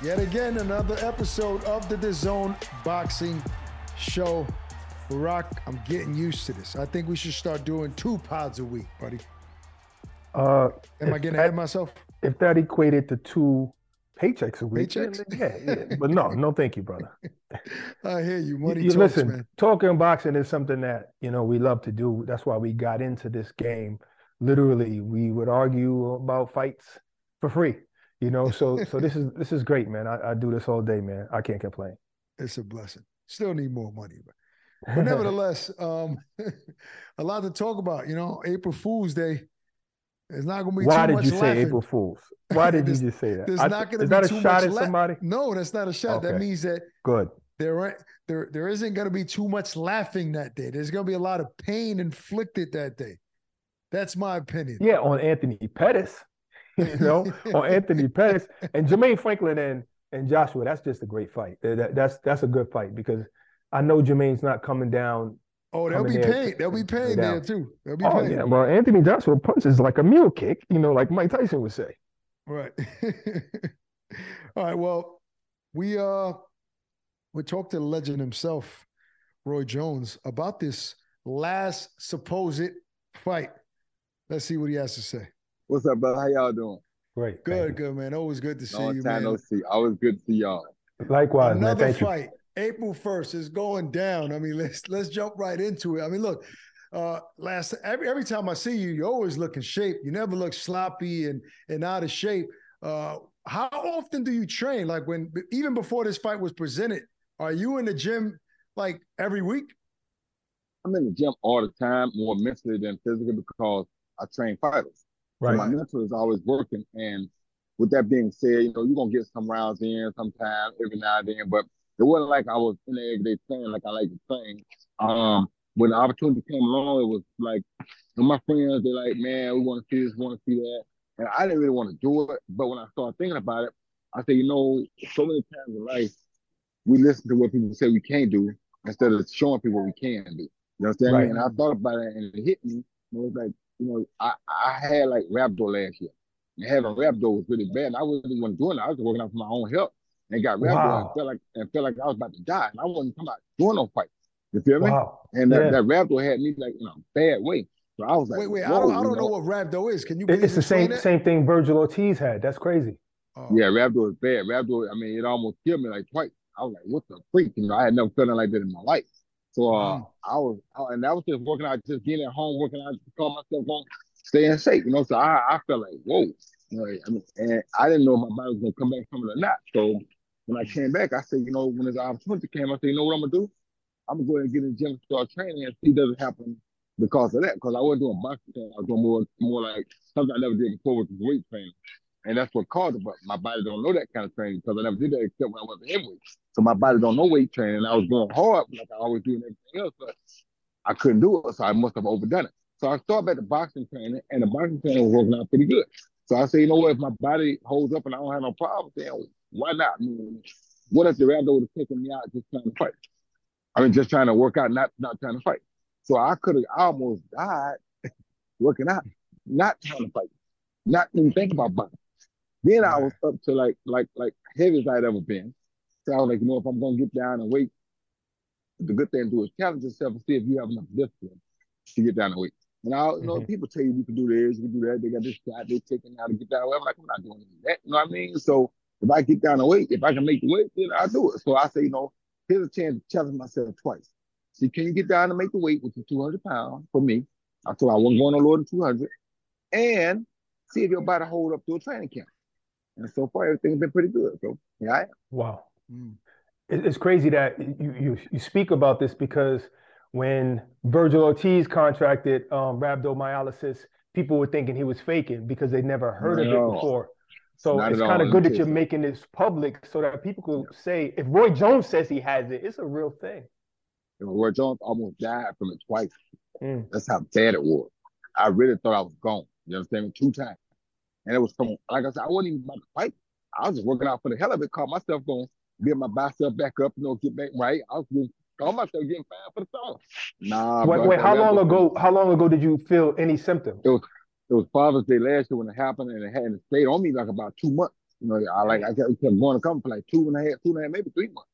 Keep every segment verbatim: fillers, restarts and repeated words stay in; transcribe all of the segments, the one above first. Yet again, another episode of the DAZN Boxing Show. Barak, I'm getting used to this. I think we should start doing two pods a week, buddy. Uh, Am I getting that, ahead of myself? If that equated to two paychecks a week. Paychecks? Yeah, yeah. But no, no thank you, brother. I hear you. Money you, you talks, listen, man. Talking boxing is something that, you know, we love to do. That's why we got into this game. Literally, we would argue about fights for free, you know? So so this is this is great, man. I, I do this all day, man. I can't complain. It's a blessing. Still need more money, but, but nevertheless, um, a lot to talk about, you know? April Fool's Day. It's not going to be Why too much laughing. Why did you say April Fools? Why did you just say that? There's I, not going to be that too much laughing. Is that a shot at la- somebody? No, that's not a shot. Okay. That means that Good. There, there, there isn't going to be too much laughing that day. There's going to be a lot of pain inflicted that day. That's my opinion. Yeah, on Anthony Pettis. You know, on Anthony Pettis. And Jermaine Franklin and, and Joshua, that's just a great fight. That, that's, that's a good fight because I know Jermaine's not coming down. Oh, they'll be, they'll be paid. They'll be paid there, too. They'll be oh, paid. Yeah. Well, Anthony Joshua punches like a mule kick, you know, like Mike Tyson would say. Right. All right, well, we uh, we talked to the legend himself, Roy Jones, about this last supposed fight. Let's see what he has to say. What's up, brother? How y'all doing? Great. Good, good, man. Always good to see Long you, time man. No see. Always good to see y'all. Likewise, Another man. Thank fight. You. April first is going down. I mean, let's let's jump right into it. I mean, look, uh, last every every time I see you, you always look in shape. You never look sloppy and, and out of shape. Uh, how often do you train? Like when even before this fight was presented, are you in the gym like every week? I'm in the gym all the time, more mentally than physically because I train fighters. Right. So my mental is always working. And with that being said, you know, you're gonna get some rounds in sometime every now and then, but it wasn't like I was in there every day playing like I like to sing. Um, when the opportunity came along, it was like, and my friends, they're like, man, we want to see this, we want to see that. And I didn't really want to do it. But when I started thinking about it, I said, you know, so many times in life, we listen to what people say we can't do instead of showing people what we can do. You know what I'm saying? Right. And I thought about it and it hit me. It was like, you know, I, I had like rhabdo last year. And having rhabdo was really bad. And I wasn't even doing it. I was working out for my own health. And got rhabdo wow. and felt like and felt like I was about to die. And I wasn't talking about doing no fights. You feel me? Wow. And that, yeah. that rhabdo had me like in a bad way. So I was like, wait, wait, I don't, I don't know what rhabdo is. Can you? It's the same that? same thing Virgil Ortiz had. That's crazy. Oh. Yeah, rhabdo is bad. Rhabdo, I mean, it almost killed me like twice. I was like, what the freak? You know, I had never felt like that in my life. So uh, wow. I was, I, and that was just working out, just getting at home, working out, just calling myself home, stay in shape. You know, so I, I felt like, whoa. You know, I mean, and I didn't know if my body was gonna come back from it or not. So when I came back, I said, you know, when this opportunity came, I said, you know what I'm going to do? I'm going to go ahead and get in the gym and start training and see if it doesn't happen because of that. Because I wasn't doing boxing. I was doing more, more like something I never did before, which was weight training. And that's what caused it. But my body don't know that kind of training because I never did that except when I was in weight. So my body don't know weight training. And I was going hard like I always do and everything else. But I couldn't do it, so I must have overdone it. So I started back to boxing training, and the boxing training was working out pretty good. So I said, you know what? If my body holds up and I don't have no problem, then why not? I mean, what if the rhabdo would have taken me out just trying to fight? I mean, just trying to work out, not not trying to fight. So I could have almost died working out, not trying to fight, not even think about boxing. Then I was up to like like like heavy as I'd ever been. So I was like, you know, if I'm gonna get down and weight, the good thing to do is challenge yourself and see if you have enough discipline to get down and weight. And I, you know, mm-hmm. people tell you you can do this, you can do that. They got this shot, they taking out to get down. I'm like, I'm not doing that. You know what I mean? So if I get down the weight, if I can make the weight, then I do it. So I say, you know, here's a chance to challenge myself twice. See, can you get down and make the weight, which is two hundred pounds for me? I told her I wasn't going no lower than two hundred. And see if your body hold up to a training camp. And so far, everything's been pretty good, bro. Yeah, I am. Wow. Mm. It's crazy that you, you you speak about this because when Virgil Ortiz contracted um, rhabdomyolysis, people were thinking he was faking because they'd never heard no. of it before. So Not it's kind of good that you're making this public so that people could yeah. say, if Roy Jones says he has it, it's a real thing. You know, Roy Jones almost died from it twice. Mm. That's how bad it was. I really thought I was gone. You understand me? Two times. And it was from, like I said, I wasn't even about to fight. I was just working out for the hell of it, caught myself going, get my bicep back up, you know, get back right. I was just, caught myself getting fired for the summer. Nah, Wait, bro, wait how long ago, how long ago did you feel any symptoms? It was, it was Father's Day last year when it happened, and it had it stayed on me like about two months. You know, I like I kept going to come for like two and a half, two and a half, maybe three months.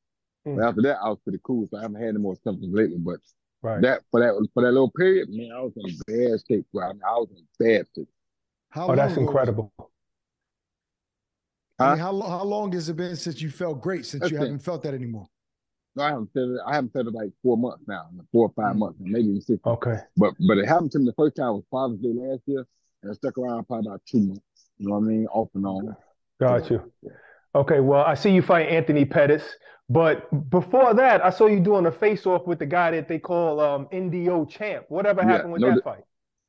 Mm. But after that, I was pretty cool, so I haven't had any more symptoms lately. But right. that for that for that little period, man, I was in bad shape. Bro. I mean, I was in bad shape. How oh, that's incredible. Was, huh? I mean, how how long has it been since you felt great? Since that's you it. haven't felt that anymore? No, I haven't felt it. I haven't felt it like four months now, four or five mm. months, maybe even six. Okay. But but it happened to me the first time was Father's Day last year. And I stuck around probably about two months. You know what I mean? Off and on. Got you. Okay, well, I see you fight Anthony Pettis. But before that, I saw you doing a face-off with the guy that they call um, N D O Champ. Whatever yeah, happened with no that da- fight?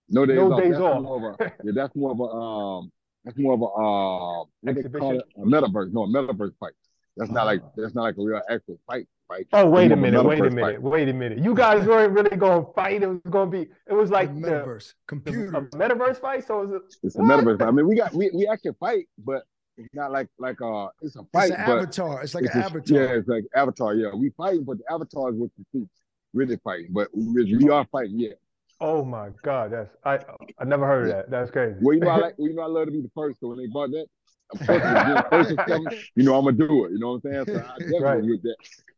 No days, no off. days that's off. More of a, yeah, that's more of a, um, that's more of a, uh, what they call it? A metaverse. No, a metaverse fight. That's not like that's not like a real actual fight. Fight. Oh wait a minute! Wait a minute! Fight. Wait a minute! You guys weren't really going to fight. It was going to be. It was like the metaverse, the, computer, the, a metaverse fight. So it was a, it's a what? metaverse fight. I mean, we got we we actually fight, but it's not like like uh it's a fight. It's an avatar. It's like it's an a, avatar. Yeah, it's like avatar. Yeah, we fighting, but the avatar is what you see. Really fighting, but we, we are fighting. Yeah. Oh my God! That's I I never heard yeah. of that. That's crazy. Well, you know I like well, you know I love to be the first. So when they bought that. You know, I'm gonna do it. You know what I'm saying? So I definitely right. get that.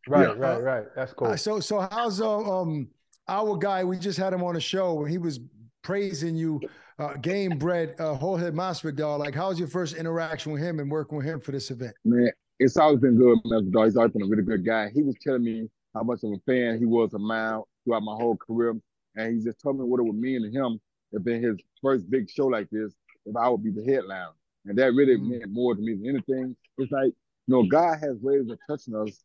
Right, yeah. right, right. That's cool. Right, so, so how's uh, um our guy? We just had him on a show when he was praising you, uh, game bred, uh, Jorge Masvidal. Like, how's your first interaction with him and working with him for this event? Man, it's always been good. Masvidal, he's always been a really good guy. He was telling me how much of a fan he was of mine throughout my whole career, and he just told me what it would mean to him if in his first big show like this, if I would be the headliner. And that really mm-hmm. meant more to me than anything. It's like, you know, God has ways of touching us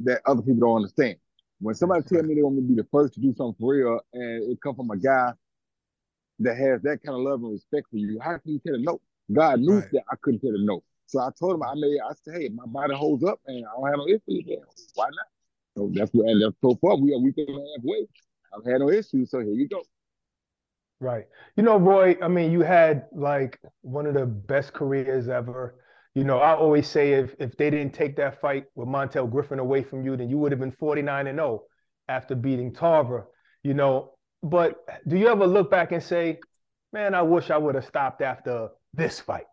that other people don't understand. When somebody tells me they want me to be the first to do something for real, and it comes from a guy that has that kind of love and respect for you, how can you tell them no? God knew right. that I couldn't tell them no. So I told him, I made, I said, hey, my body holds up, and I don't have no issues. Why not? So that's what, and that's so far. We are we can halfway. I've had no issues, so here you go. Right. You know, Roy, I mean, you had like one of the best careers ever. You know, I always say if if they didn't take that fight with Montel Griffin away from you, then you would have been forty-nine and oh after beating Tarver, you know. But do you ever look back and say, man, I wish I would have stopped after this fight?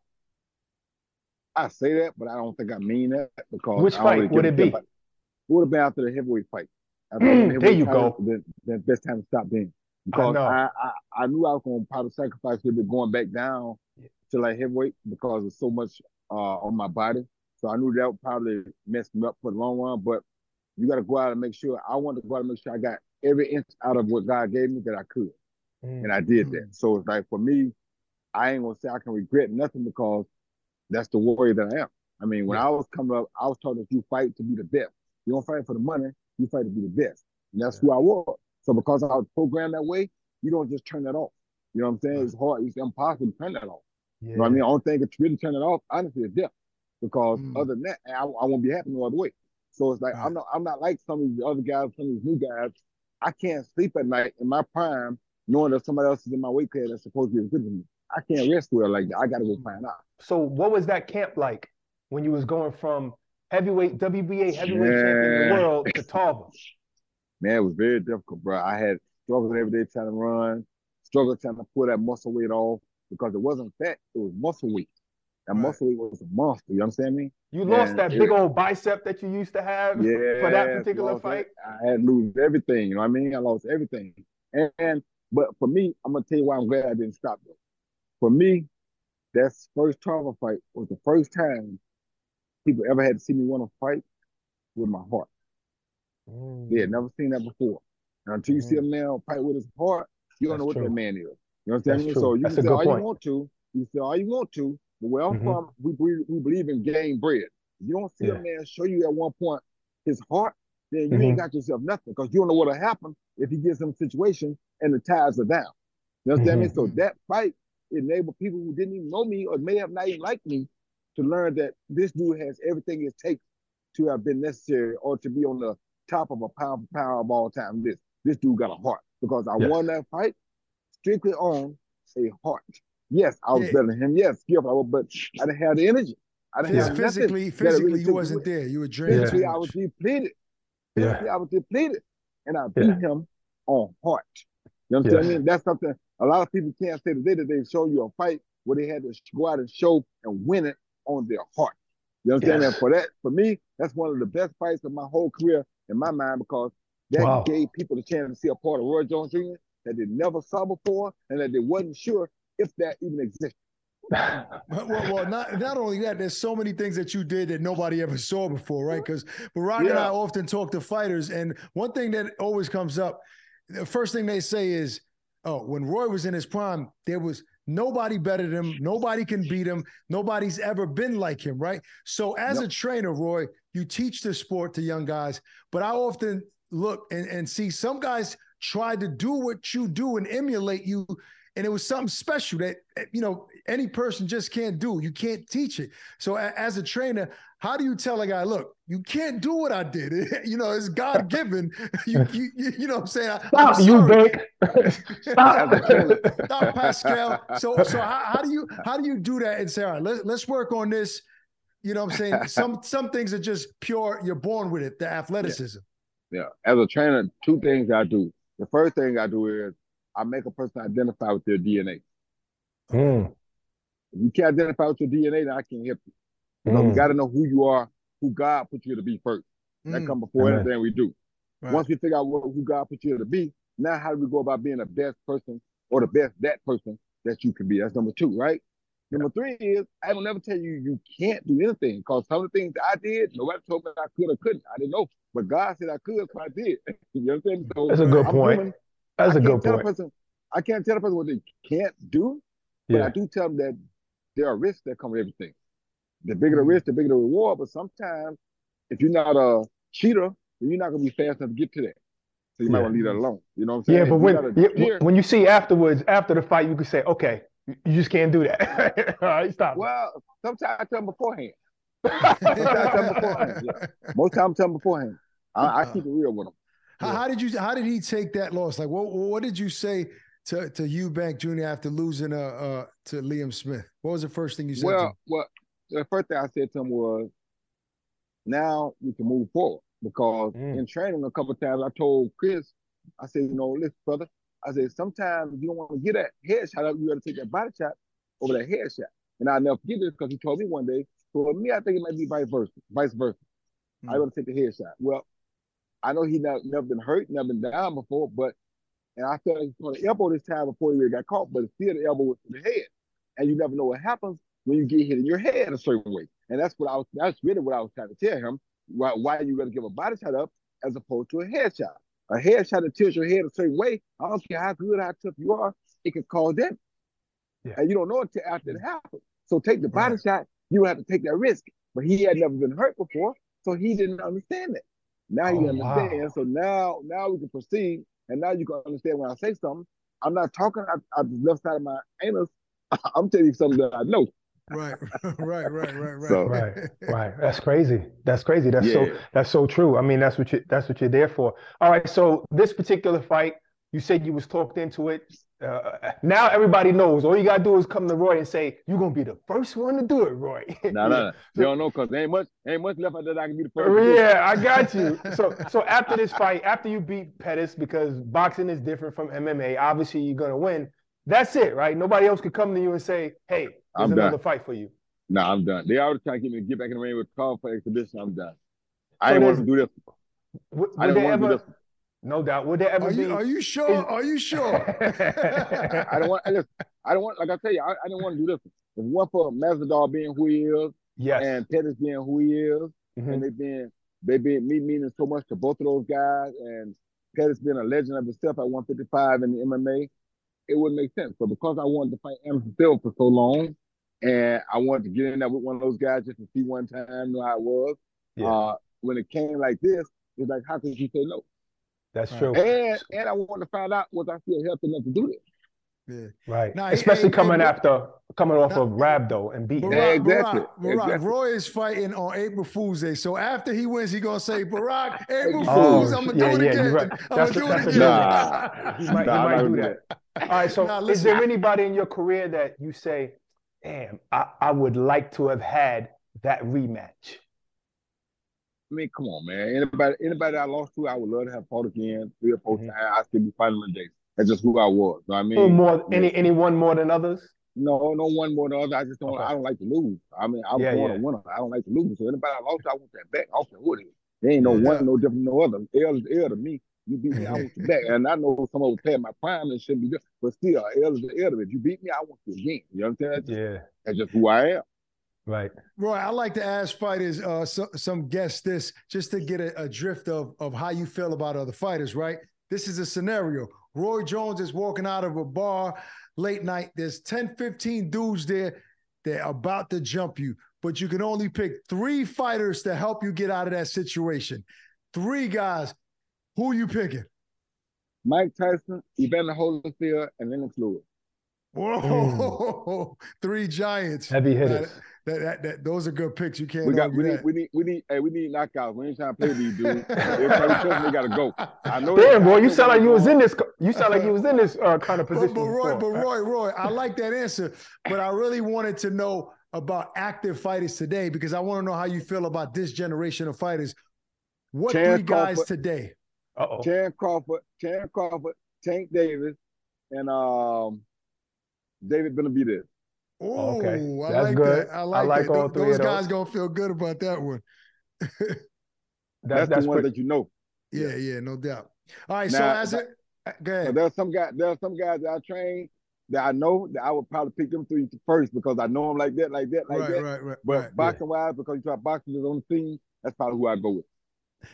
I say that, but I don't think I mean that because which fight would it be? It would have been after the heavyweight fight. After the heavyweight there you fight, go. The, the best time to stop then. Because I, I, I, I knew I was going to probably sacrifice a little bit going back down yeah. to like heavyweight because there's so much uh, on my body. So I knew that would probably mess me up for the long run. But you got to go out and make sure. I wanted to go out and make sure I got every inch out of what God gave me that I could. Mm. And I did that. So it's like for me, I ain't going to say I can regret nothing because that's the warrior that I am. I mean, when yeah. I was coming up, I was taught that you fight to be the best. You don't fight for the money. You fight to be the best. And that's yeah. who I was. So because I was programmed that way, you don't just turn that off. You know what I'm saying? It's hard. It's impossible to turn that off. Yeah. You know what I mean? The only thing that can really turn it off, honestly, is death. Because mm. other than that, I, I won't be happy no other way. So it's like, right. I'm not I'm not like some of these other guys, some of these new guys. I can't sleep at night in my prime knowing that somebody else is in my weight class that's supposed to be good to me. I can't rest well like that. I got to go find out. So what was that camp like when you was going from heavyweight, W B A heavyweight yeah. champion in the world to Tarver? Man, it was very difficult, bro. I had struggled every day trying to run, struggled trying to pull that muscle weight off because it wasn't fat, it was muscle weight. That right. muscle weight was a monster, you know what I'm saying? Man? You lost and that big it, old bicep that you used to have yeah, for that particular fight? That. I had to lose everything, you know what I mean? I lost everything. And, and But for me, I'm going to tell you why I'm glad I didn't stop, though. For me, that first Tarver fight was the first time people ever had to see me want to fight with my heart. Mm. Yeah, never seen that before. Now, until you mm. see a man fight with his heart, you don't That's know what true. that man is. You know what I'm saying? So you That's can say all point. you want to, you say all you want to, but where I'm mm-hmm. from, we, we, we believe in game bread. You don't see yeah. a man show you at one point his heart, then you mm-hmm. ain't got yourself nothing because you don't know what'll happen if he gets in a situation and the ties are down. You understand mm-hmm. me? So that fight enabled people who didn't even know me or may have not even liked me to learn that this dude has everything it takes to have been necessary or to be on the top of a pound for pound of all time. This this dude got a heart because I yes. won that fight strictly on a heart. Yes, I was yeah. better than him. Yes, skillful, but I didn't have the energy. I didn't yeah. have physically. Physically, really you wasn't there. You were drained. Physically, yeah. I was depleted. Yeah, physically, I was depleted, and I beat yeah. him on heart. You know what I'm yeah. saying? That's something a lot of people can't say today. That they show you a fight where they had to go out and show and win it on their heart. You understand yes. that? For that, for me, that's one of the best fights of my whole career in my mind because that wow. gave people the chance to see a part of Roy Jones Junior that they never saw before and that they wasn't sure if that even existed. well, well, not not only that, there's so many things that you did that nobody ever saw before, right? Because Barak yeah. and I often talk to fighters, and one thing that always comes up, the first thing they say is, oh, when Roy was in his prime, there was nobody better than him. Nobody can beat him. Nobody's ever been like him, right? So as yep. a trainer, Roy, you teach this sport to young guys, but I often look and, and see some guys try to do what you do and emulate you, and it was something special that, you know, any person just can't do. You can't teach it. So a, as a trainer, how do you tell a guy, look, you can't do what I did? You know, it's God-given. You, you, you know what I'm saying? I, Stop, I'm Eubank. Stop. Stop, Pascal. So, so how, how do you how do you do that and say, all right, let, let's work on this? You know what I'm saying? Some some things are just pure. You're born with it, the athleticism. Yeah. yeah. As a trainer, two things I do. The first thing I do is I make a person identify with their D N A. Mm. If you can't identify with your D N A, then I can't help you. Mm. So we got to know who you are, who God put you to be first. That mm. comes before Amen. Anything we do. Right. Once we figure out what, who God put you to be, now how do we go about being the best person or the best that person that you can be? That's number two, right? Number three is I don't ever tell you you can't do anything because some of the things I did, nobody told me I could or couldn't. I didn't know. But God said I could, so I did. You know what I'm saying? So that's a good I'm point. Human. That's I a good point. A person, I can't tell a person what they can't do, but yeah. I do tell them that there are risks that come with everything. The bigger the risk, the bigger the reward. But sometimes, if you're not a cheater, then you're not going to be fast enough to get to that. So you yeah. might want to leave that alone. You know what I'm saying? Yeah, but when, yeah, cheer, when you see afterwards, after the fight, you can say, okay, you just can't do that. All right, stop. Well, sometimes I tell them beforehand. sometimes I tell them beforehand. Yeah. Most times I tell them beforehand. I, I keep it real with them. How, how did you? How did he take that loss? Like, what? What did you say to to Eubank Junior after losing uh, uh to Liam Smith? What was the first thing you said? Well, to him? well, the first thing I said to him was, "Now we can move forward." Because mm. in training, a couple of times I told Chris, I said, "You know, listen, brother. I said sometimes you don't want to get that head shot up. You got to take that body shot over that head shot." And I'll never forget this because he told me one day. So for me, I think it might be vice versa. Vice versa. Mm. I want to take the head shot. Well. I know he's never been hurt, never been down before, but, and I felt like he was on the elbow this time before he really got caught, but still the elbow was in the head. And you never know what happens when you get hit in your head a certain way. And that's what I was, that's really what I was trying to tell him. Why, why are you going to give a body shot up as opposed to a head shot? A head shot that tilts your head a certain way, I don't care how good, how tough you are, it can cause damage. Yeah. And you don't know until after it happens. So take the body right. shot, you have to take that risk. But he had never been hurt before, so he didn't understand that. Now you oh, understand. Wow. So now, now we can proceed, and now you can understand when I say something. I'm not talking out the left side of my anus. I'm telling you something that I know. Right, right, right, right, right, so, right, right. That's crazy. That's crazy. That's yeah. so. That's so true. I mean, that's what you. That's what you're there for. All right. So this particular fight, you said you was talked into it. Uh, now everybody knows. All you gotta do is come to Roy and say, "You're gonna be the first one to do it, Roy." No, no, no. You don't know because there ain't much, ain't much left out that I can be the first. Yeah, I got you. So, so after this fight, after you beat Pettis, because boxing is different from M M A, obviously you're gonna win. That's it, right? Nobody else could come to you and say, "Hey, there's I'm another done. Fight for you." No, nah, I'm done. They already trying to get me to get back in the ring with Carl for exhibition. I'm done. I so didn't want to do this. Would, I didn't want to do this. No doubt. Would there ever are you, be? Are you sure? Is... Are you sure? I don't want. I, just, I don't want. Like I tell you, I, I didn't want to do this. If one for Masvidal being who he is, yes. and Pettis being who he is, mm-hmm. and they've been they been me meaning so much to both of those guys, and Pettis being a legend of himself at one fifty-five in the M M A, it wouldn't make sense. But because I wanted to fight Anderson Silva for so long, and I wanted to get in there with one of those guys just to see one time, know how it was. Yeah. Uh, when it came like this, it's like, how could you say no? That's true. And and I wanted to find out was I still healthy enough to do this. Yeah. Right. Now, Especially hey, coming hey, after coming off now, of rhabdo and beating. Barak, exactly. Barak, exactly. Roy is fighting on April Fool's Day. So after he wins, he's gonna say, Barak, April oh, Fool's, I'm gonna yeah, do it yeah, again. Right. I'm gonna do it again. Nah. you might, nah, you might do that. All right. So nah, listen, is there anybody in your career that you say, damn, I, I would like to have had that rematch? I mean, come on, man. Anybody anybody I lost to, I would love to have fought again, three or four times. Mm-hmm. I still be fighting them days. That's just who I was. You know what I mean? Or more, yeah. any, any one more than others? No, no one more than others. I just don't, okay. I don't like to lose. I mean, I yeah, want yeah. a winner. I don't like to lose. So anybody I lost, I want that back. I don't what it is. There ain't no yeah. one, no different, no other. L is the L to me. You beat me, I want you back. And I know some of them playing my prime and shouldn't be different. But still, L is the L to me. If you beat me, I want you again. You understand? That's just, yeah. that's just who I am. Right. Roy, I like to ask fighters, uh, so, some guests this, just to get a, a drift of, of how you feel about other fighters, right? This is a scenario. Roy Jones is walking out of a bar late night. There's ten, fifteen dudes there. They're about to jump you, but you can only pick three fighters to help you get out of that situation. Three guys. Who are you picking? Mike Tyson, Evander Holyfield, and Lennox Lewis. Whoa! Mm. Three giants. Heavy hitters. Uh, That, that, that, those are good picks. You can't. We got. We need, we need. We need. Hey, we need knockouts. We ain't trying to play these dudes. Every time we gotta go. I know. Damn, boy, you sound like you was in this. You sound like you was in this uh, kind of position. But, but Roy, before. but Roy, Roy, I like that answer. But I really wanted to know about active fighters today because I want to know how you feel about this generation of fighters. What Terence three guys Crawford, today? Uh oh. Terence Crawford, Terence Crawford, Tank Davis, and um, David Benavidez. Oh, okay. I that's like good. That. I like, I like all Th- three those of those guys gonna feel good about that one. that's, that's that's the one pretty... that you know. Yeah, yeah, no doubt. All right, now, so as it, go ahead. So there's some guy, there's some guys that I train that I know that I would probably pick them three first because I know them like that, like that, like right, that. Right, right, but right. But boxing yeah. wise, because you try boxing is on the scene, that's probably who I go with.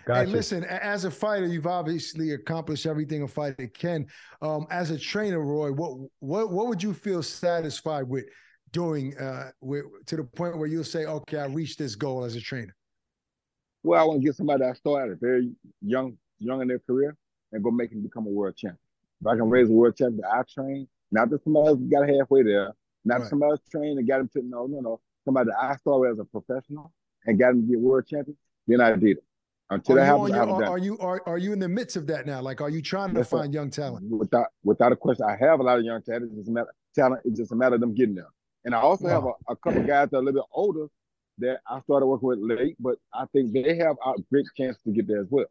Gotcha. Hey, listen, as a fighter, you've obviously accomplished everything a fighter can. Um, as a trainer, Roy, what what what would you feel satisfied with? Doing uh, with, to the point where you'll say, okay, I reached this goal as a trainer? Well, I want to get somebody that started very young, young in their career and go make him become a world champion. If I can raise a world champion that I train, not that somebody else got halfway there, not right. somebody else trained and got him to, no, no, no, somebody that I started as a professional and got him to be a world champion, then I did it. Until that happens, I haven't done it. Are you, are, are you in the midst of that now? Like, are you trying to yes, find sir. young talent? Without, without a question, I have a lot of young talent. It's just a matter, talent. It's just a matter of them getting there. And I also wow. have a, a couple guys that are a little bit older that I started working with late, but I think they have a great chance to get there as well.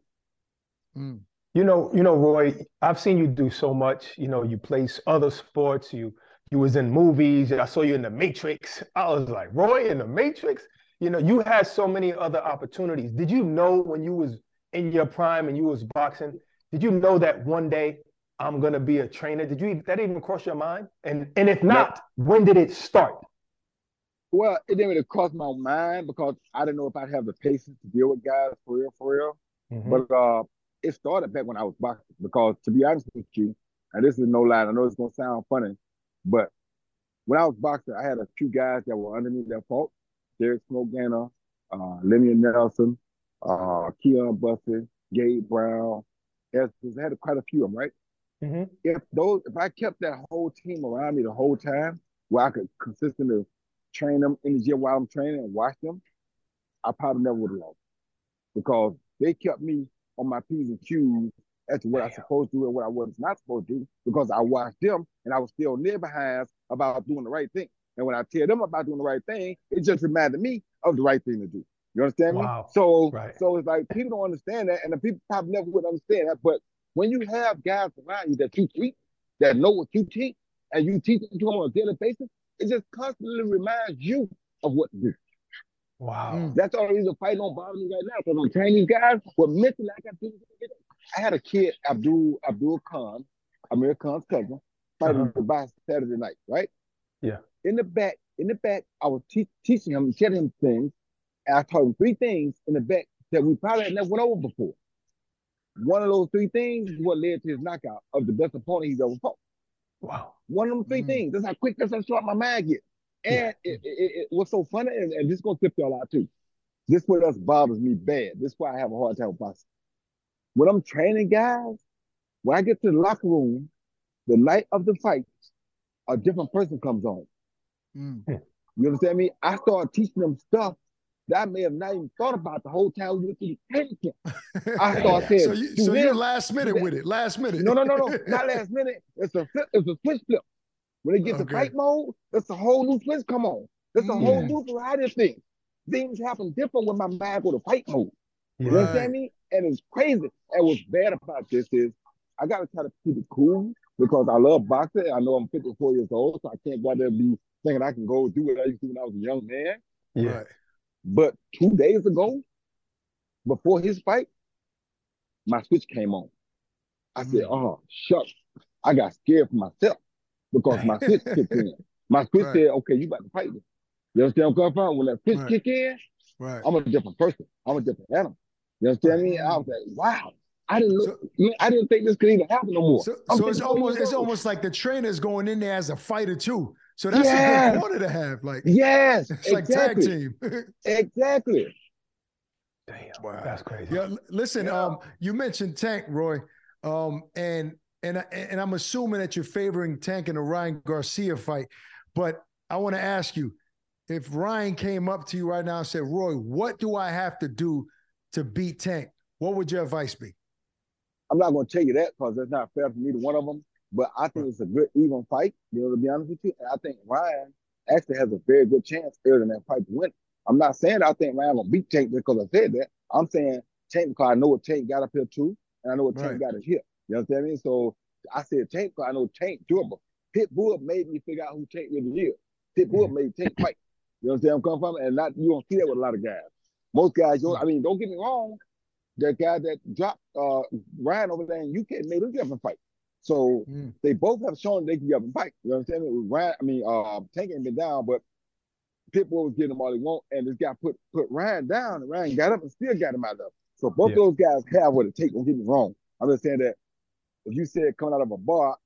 Mm. You know, you know, Roy, I've seen you do so much. You know, you play other sports. You you was in movies. I saw you in The Matrix. I was like, Roy in The Matrix? You know, you had so many other opportunities. Did you know when you was in your prime and you was boxing, did you know that one day, I'm going to be a trainer? Did you that even cross your mind? And and if not, no. when did it start? Well, it didn't really cross my mind because I didn't know if I'd have the patience to deal with guys for real, for real. Mm-hmm. But uh, it started back when I was boxing because, to be honest with you, and this is no lie, I know it's going to sound funny, but when I was boxing, I had a few guys that were under me that fought. Derek Smogana, uh, Lenny Nelson, uh, Keon Bussie, Gabe Brown. I had quite a few of them, right? Mm-hmm. If those, if I kept that whole team around me the whole time, where I could consistently train them in the gym while I'm training and watch them, I probably never would have lost because they kept me on my P's and Q's as to what I'm supposed to do and what I was not supposed to do because I watched them and I was still near behind about doing the right thing. And when I tell them about doing the right thing, it just reminded me of the right thing to do. You understand wow. me? So, right. so it's like people don't understand that, and the people probably never would understand that, but. When you have guys around you that you teach, that know what you teach, and you teach them to them on a daily basis, it just constantly reminds you of what to do. Wow. That's all the reason fighting don't bother me right now, because I'm training these guys. Well, mentally, I got to I had a kid, Abdul Abdul Khan, Amir Khan's cousin, fighting uh-huh. by Saturday night, right? Yeah. In the back, in the back, I was te- teaching him, telling him things, and I taught him three things in the back that we probably had never went over before. One of those three things is what led to his knockout of the best opponent he's ever fought. Wow. One of them three mm. things. That's how quick, that's how short my mind gets. And yeah. it, it, it, what's so funny, and, and this is going to tip y'all out too. This what else bothers me bad. This is why I have a hard time with boxing. When I'm training guys, when I get to the locker room, the night of the fight, a different person comes on. Mm. You understand me? I started teaching them stuff that I may have not even thought about the whole time we were through the training camp. I started saying, so, you, so you're last minute with it, last minute. No, no, no, no, not last minute. It's a flip, it's a switch flip. When it gets okay. to fight mode, that's a whole new switch come on. That's a yeah. whole new variety of things. Things happen different when my mind go to fight mode. You right. understand me? And it's crazy. And what's bad about this is I got to try to keep it cool because I love boxing. I know I'm fifty-four years old, so I can't go out there and be thinking I can go do what I used to when I was a young man. Yeah. Right. But two days ago, before his fight, my switch came on. I mm. said, oh, shucks. I got scared for myself because my switch kicked in. My switch right. said, okay, you about to fight this. You understand what I'm coming from? When that switch right. kick in, right. I'm a different person. I'm a different animal. You understand me? I was like, wow. I didn't look, so, I didn't think this could even happen no more. So, so it's almost it's almost like the trainer's going in there as a fighter too. So that's yes. a good corner to have. Like yes, it's exactly. like tag team. Exactly. Damn, wow. That's crazy. Yeah, listen, yeah. um, you mentioned Tank, Roy. Um, and and and I'm assuming that you're favoring Tank in the Ryan Garcia fight, but I want to ask you, if Ryan came up to you right now and said, Roy, what do I have to do to beat Tank? What would your advice be? I'm not going to tell you that because that's not fair for me to one of them, but I think it's a good, even fight, you know, to be honest with you. And I think Ryan actually has a very good chance early in that fight to win. I'm not saying I think Ryan will beat Tank because I said that. I'm saying Tank because I know what Tank got up here too, and I know what Tank right. got up here. You know what I mean? So I said Tank because I know Tank durable. Pitbull made me figure out who Tank really is. Pitbull made Tank fight. You know what I'm coming from? And not, you don't see that with a lot of guys. Most guys, I mean, don't get me wrong, the guy that dropped uh, Ryan over there in U K made him get up and fight. So mm. they both have shown they can get up and fight. You know what I'm saying? Ryan, I mean, uh, Tank ain't been down, but Pitbull was getting him all he want, and this guy put, put Ryan down, and Ryan got up and still got him out of it. So both yeah. those guys have what it takes. Don't get me wrong. I'm just saying that if you said coming out of a bar,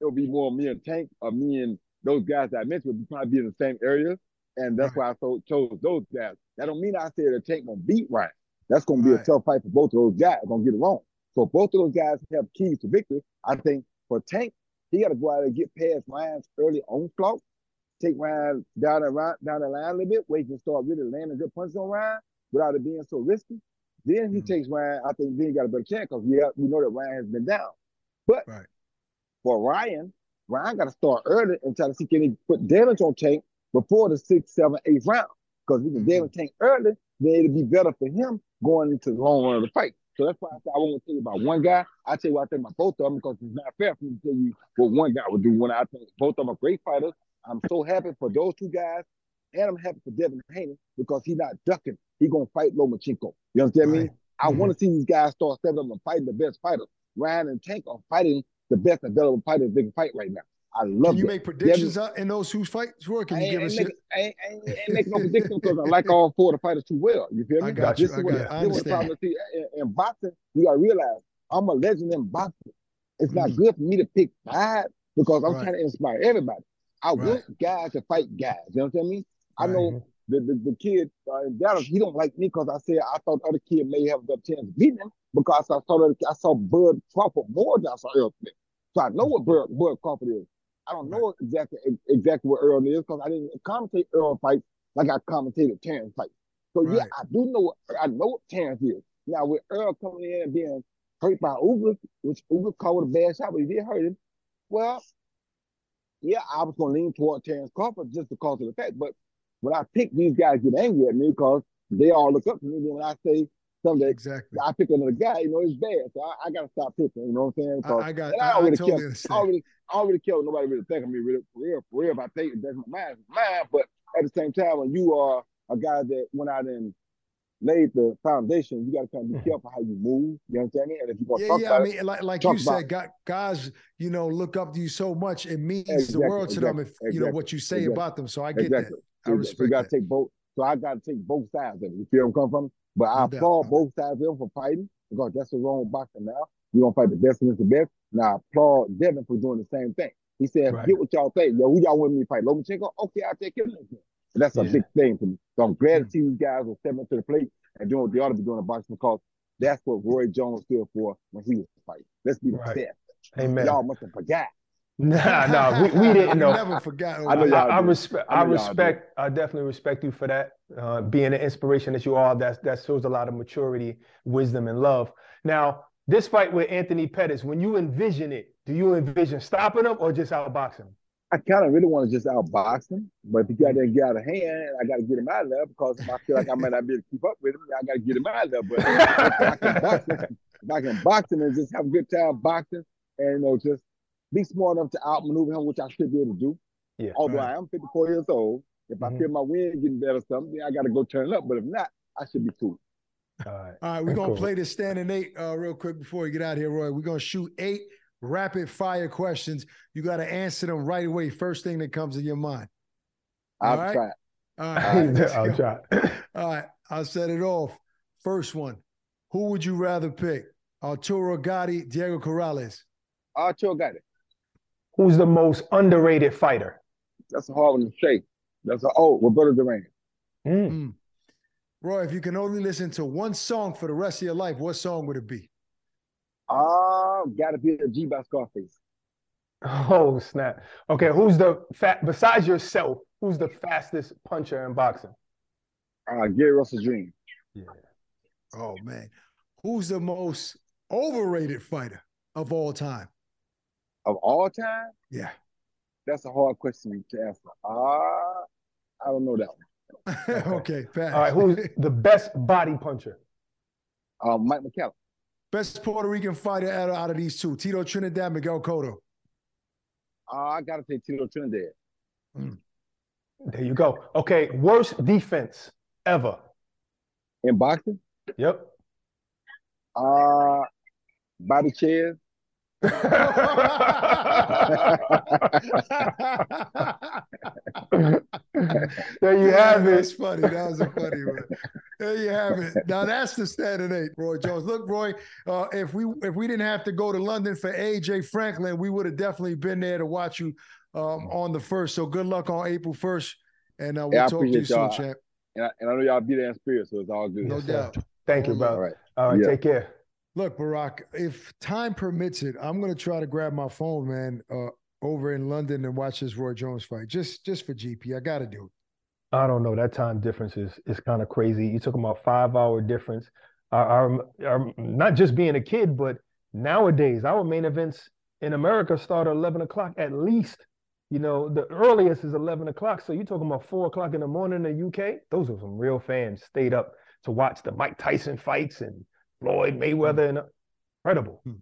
it would be more me and Tank or me and those guys that I mentioned would probably be in the same area, and that's right. why I chose those guys. That don't mean I said that Tank gonna beat Ryan. That's gonna be right. a tough fight for both of those guys. Gonna get it wrong. So if both of those guys have keys to victory. I think for Tank, he got to go out and get past Ryan's early onslaught, take Ryan down the line, down the line a little bit, where he can start really landing good punches on Ryan without it being so risky. Then he mm-hmm. takes Ryan. I think then he got a better chance because yeah, we know that Ryan has been down. But right. for Ryan, Ryan got to start early and try to see can he put damage on Tank before the sixth, seventh, eighth round. Because if he can damage Tank early, then it'll be better for him going into the long run of the fight. So that's why I, I won't tell you about one guy. I tell you what I think about both of them because it's not fair for me to tell you what one guy would do when I think both of them are great fighters. I'm so happy for those two guys, and I'm happy for Devin Haney because he's not ducking. He's going to fight Lomachenko. You understand right. me? I mm-hmm. want to see these guys start setting up and fighting the best fighters. Ryan and Tank are fighting the best available fighters they can fight right now. I love Can you that. make predictions Devin, in those who fight? Or can you give us shit? I ain't, I ain't, I ain't making no predictions because I like all four of the fighters too well. You feel me? I got this you. Is I, what, got I understand. What see, in, in boxing, you got to realize I'm a legend in boxing. It's mm. not good for me to pick five because I'm right. trying to inspire everybody. I right. want guys to fight guys. You know what I mean? I right. know the, the, the kid uh, in Dallas, he don't like me because I said I thought other kid may have the chance to beat him because I saw, I saw Bud Crawford more than I saw Earl Smith. So I know what Bud, Bud Crawford is. I don't know exactly exactly what Earl is because I didn't commentate Earl fights like I commentated Terrence fights. So right. yeah, I do know what I know what Terrence is. Now with Earl coming in and being hurt by Ugas, which Ugas called a bad shot, but he did hurt him. Well, yeah, I was gonna lean toward Terence Crawford just because of the fact. But when I pick these guys, get angry at me because they all look up to me. And when I say something, exactly, I pick another guy. You know, it's bad. So I, I gotta stop picking. You know what I'm saying? So, I, I got. I, I already totally kept, already. I already care what nobody really think of me really, for real, for real. If I think that's my mind, it's mine. But at the same time, when you are a guy that went out and laid the foundation, you got to kind of be careful how you move. You understand me? And if you want to yeah, talk yeah, about I mean, it, like, like you said, God, guys, you know, look up to you so much. It means exactly, the world to exactly, them if exactly, you know what you say exactly, about them. So I get exactly, that. I respect. So you got to take both. So I got to take both sides of it. You feel where I'm coming from? But I no applaud doubt. both sides of them for fighting because that's the wrong boxing now. You're going to fight the best against the best. And I applaud Devin for doing the same thing. He said, right. get what y'all think. Yo, who y'all want me to fight? Lomachenko? Okay, I'll take him. And that's a yeah. big thing for me. So I'm glad mm-hmm. to see these guys are stepping up to the plate and doing what they ought to be doing in boxing because that's what Roy Jones stood for when he was fighting. Let's be right. the best. Amen. Y'all must have forgot Nah, nah, we, we didn't know. Never forgot. I, I, I respect. I, I respect. I definitely respect you for that. Uh, being the inspiration that you are, that that shows a lot of maturity, wisdom, and love. Now, this fight with Anthony Pettis, when you envision it, do you envision stopping him or just outboxing him? I kind of really want to just outbox him, but if he got that guy out of hand, I got to get him out of there because I feel like I might not be able to keep up with him. I got to get him out of there. But if I can box him, if I can box him and just have a good time boxing, and you know, just be smart enough to outmaneuver him, which I should be able to do. Yeah. Although right. I am fifty-four years old, if mm-hmm. I feel my wind getting better, something I got to go turn it up. But if not, I should be cool. All right, all right, we're gonna cool. play this standing eight uh, real quick before we get out of here, Roy. We're gonna shoot eight rapid fire questions. You got to answer them right away. First thing that comes in your mind. I'll right? try. All right, I'll try. All right, I'll set it off. First one: who would you rather pick, Arturo Gatti, Diego Corrales? Arturo Gatti. Who's the most underrated fighter? That's a hard one to say. That's a oh, Roberto Duran. Mm. Mm. Roy, if you can only listen to one song for the rest of your life, what song would it be? Oh, uh, gotta be a G by Scarface. Oh, snap. Okay, who's the fat besides yourself, who's the fastest puncher in boxing? Uh Gary Russell Junior Yeah. Oh man. Who's the most overrated fighter of all time? Of all time? Yeah. That's a hard question to answer. Uh I don't know that one. Okay, pass. All right, who's the best body puncher? Uh, Mike McCallum. Best Puerto Rican fighter out of these two, Tito Trinidad, Miguel Cotto. Uh, I got to say Tito Trinidad. Mm. There you go. Okay, worst defense ever. In boxing? Yep. Uh, body chairs. There you yeah, have it. That's funny. That was a funny one. There you have it. Now that's the standard eight, Roy Jones. Look, Roy, uh, if we if we didn't have to go to London for A J Franklin, we would have definitely been there to watch you um, on the first. So good luck on April first, and uh, we'll yeah, talk to you soon, champ. And I, and I know y'all be there in spirit, so it's all good. No yes, doubt. Sir. Thank all you, bro. All right. All right. Yeah. Take care. Look, Barak, if time permits it, I'm gonna try to grab my phone, man. Uh, over in London and watch this Roy Jones fight. Just just for G P. I got to do it. I don't know. That time difference is, is kind of crazy. You took about five hour difference. I, I, I, not just being a kid, but nowadays, our main events in America start at eleven o'clock at least. You know, the earliest is eleven o'clock. So you're talking about four o'clock in the morning in the U K? Those are some real fans stayed up to watch the Mike Tyson fights and Floyd Mayweather. And incredible. Hmm.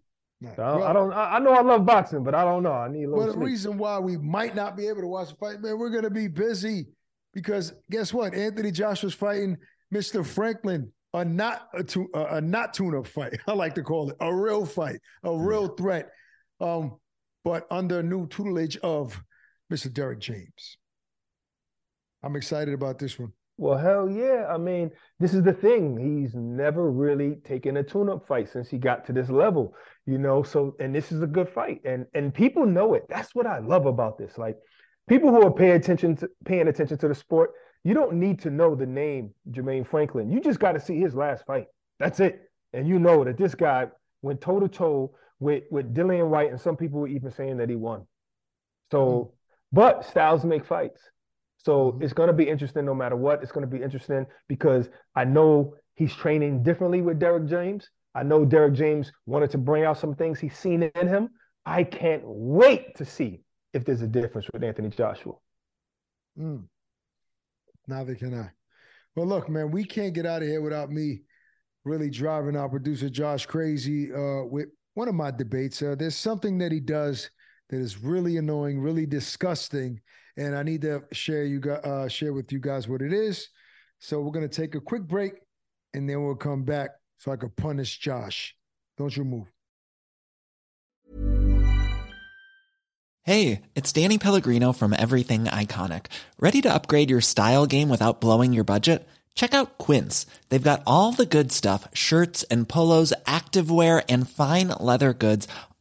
So I, well, I don't. I know I love boxing, but I don't know. I need a little. Well, the sleep. Reason why we might not be able to watch the fight, man, we're gonna be busy because guess what? Anthony Joshua's fighting Mister Franklin, a not a, tu a not tune-up fight. I like to call it a real fight, a real yeah. threat, um, but under new tutelage of Mister Derek James. I'm excited about this one. Well, hell yeah. I mean, this is the thing. He's never really taken a tune-up fight since he got to this level, you know? So, and this is a good fight. And and people know it. That's what I love about this. Like, people who are paying attention to, paying attention to the sport, you don't need to know the name Jermaine Franklin. You just got to see his last fight. That's it. And you know that this guy went toe-to-toe with, with Dillian White, and some people were even saying that he won. So, but styles make fights. So it's going to be interesting no matter what. It's going to be interesting because I know he's training differently with Derek James. I know Derek James wanted to bring out some things he's seen in him. I can't wait to see if there's a difference with Anthony Joshua. Mm. Neither can I. Well, look, man, we can't get out of here without me really driving our producer Josh crazy uh, with one of my debates. Uh, there's something that he does that is really annoying, really disgusting, and I need to share you uh, share with you guys what it is. So we're going to take a quick break, and then we'll come back so I can punish Josh. Don't you move. Hey, it's Danny Pellegrino from Everything Iconic. Ready to upgrade your style game without blowing your budget? Check out Quince. They've got all the good stuff, shirts and polos, activewear, and fine leather goods,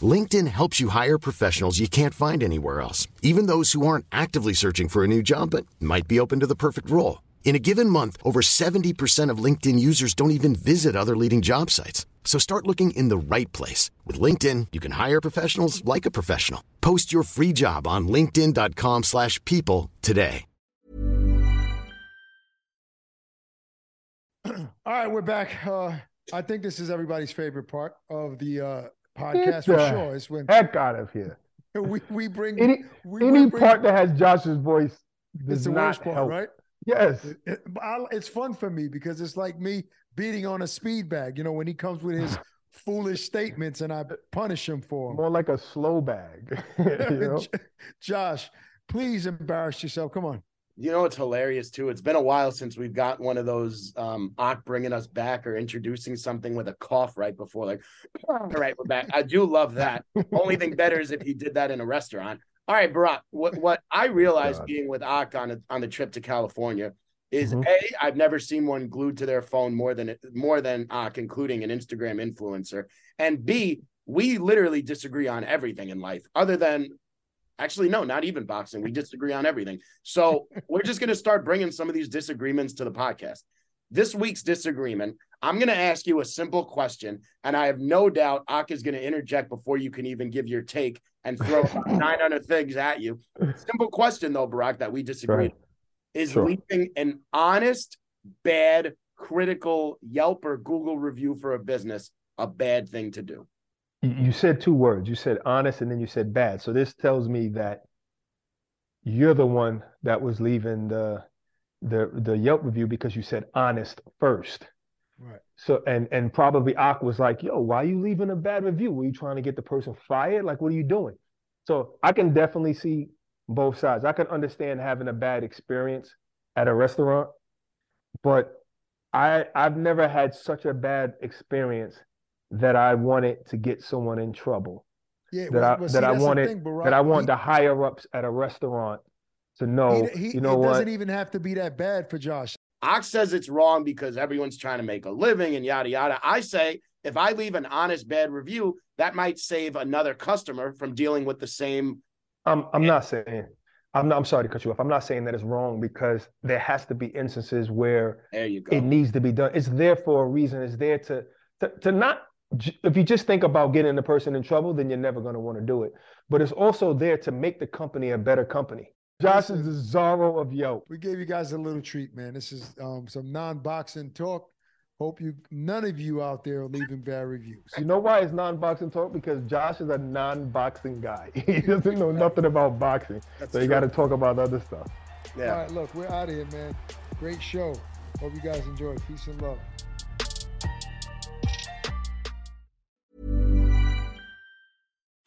LinkedIn helps you hire professionals you can't find anywhere else, even those who aren't actively searching for a new job but might be open to the perfect role. In a given month, over seventy percent of LinkedIn users don't even visit other leading job sites. So start looking in the right place. With LinkedIn, you can hire professionals like a professional. Post your free job on linkedin.com slash people today. All right, we're back. Uh, I think this is everybody's favorite part of the uh, podcast for sure. It's when heck out of here. We we bring any, we, any we bring, part that has Josh's voice does it's the not worst part, help. Right? Yes. It, it, I, it's fun for me because it's like me beating on a speed bag. You know, when he comes with his foolish statements and I punish him for them. More like a slow bag. You know? Josh, please embarrass yourself. Come on. You know, it's hilarious, too. It's been a while since we've got one of those um, Ock bringing us back or introducing something with a cough right before. Like, all right, we're back. I do love that. Only thing better is if he did that in a restaurant. All right, Barak, what, what I realized God. being with Ak on, a, on the trip to California is, mm-hmm. A, I've never seen one glued to their phone more than more than Ak, including an Instagram influencer. And B, we literally disagree on everything in life other than, actually, no, not even boxing. We disagree on everything. So we're just going to start bringing some of these disagreements to the podcast. This week's disagreement, I'm going to ask you a simple question, and I have no doubt Ak is going to interject before you can even give your take and throw nine other things at you. Simple question, though, Barak, that we disagreed. Right. Is sure. leaving an honest, bad, critical Yelp or Google review for a business a bad thing to do? You said two words. You said honest, and then you said bad. So this tells me that you're the one that was leaving the the, the Yelp review because you said honest first. Right. So and and probably Ak was like, yo, why are you leaving a bad review? Were you trying to get the person fired? Like, what are you doing? So I can definitely see both sides. I can understand having a bad experience at a restaurant, but I I've never had such a bad experience that I wanted to get someone in trouble. Yeah, that well, I well, see, that I wanted thing, Barack, that I want he, the higher ups at a restaurant to know. He, he, you know it what? Doesn't even have to be that bad for Josh. Ak says it's wrong because everyone's trying to make a living and yada, yada. I say, if I leave an honest, bad review, that might save another customer from dealing with the same. I'm, I'm not saying, I'm not, I'm sorry to cut you off. I'm not saying that it's wrong because there has to be instances where there you go. It needs to be done. It's there for a reason. It's there to, to, to not, if you just think about getting the person in trouble, then you're never going to want to do it. But it's also there to make the company a better company. Josh is the Zorro of Yelp. We gave you guys a little treat, man. This is um, some non-boxing talk. Hope you, none of you out there are leaving bad reviews. You know why it's non-boxing talk? Because Josh is a non-boxing guy. He doesn't know nothing about boxing. That's so you got to talk about other stuff. Yeah. All right, look, we're out of here, man. Great show. Hope you guys enjoyed. Peace and love.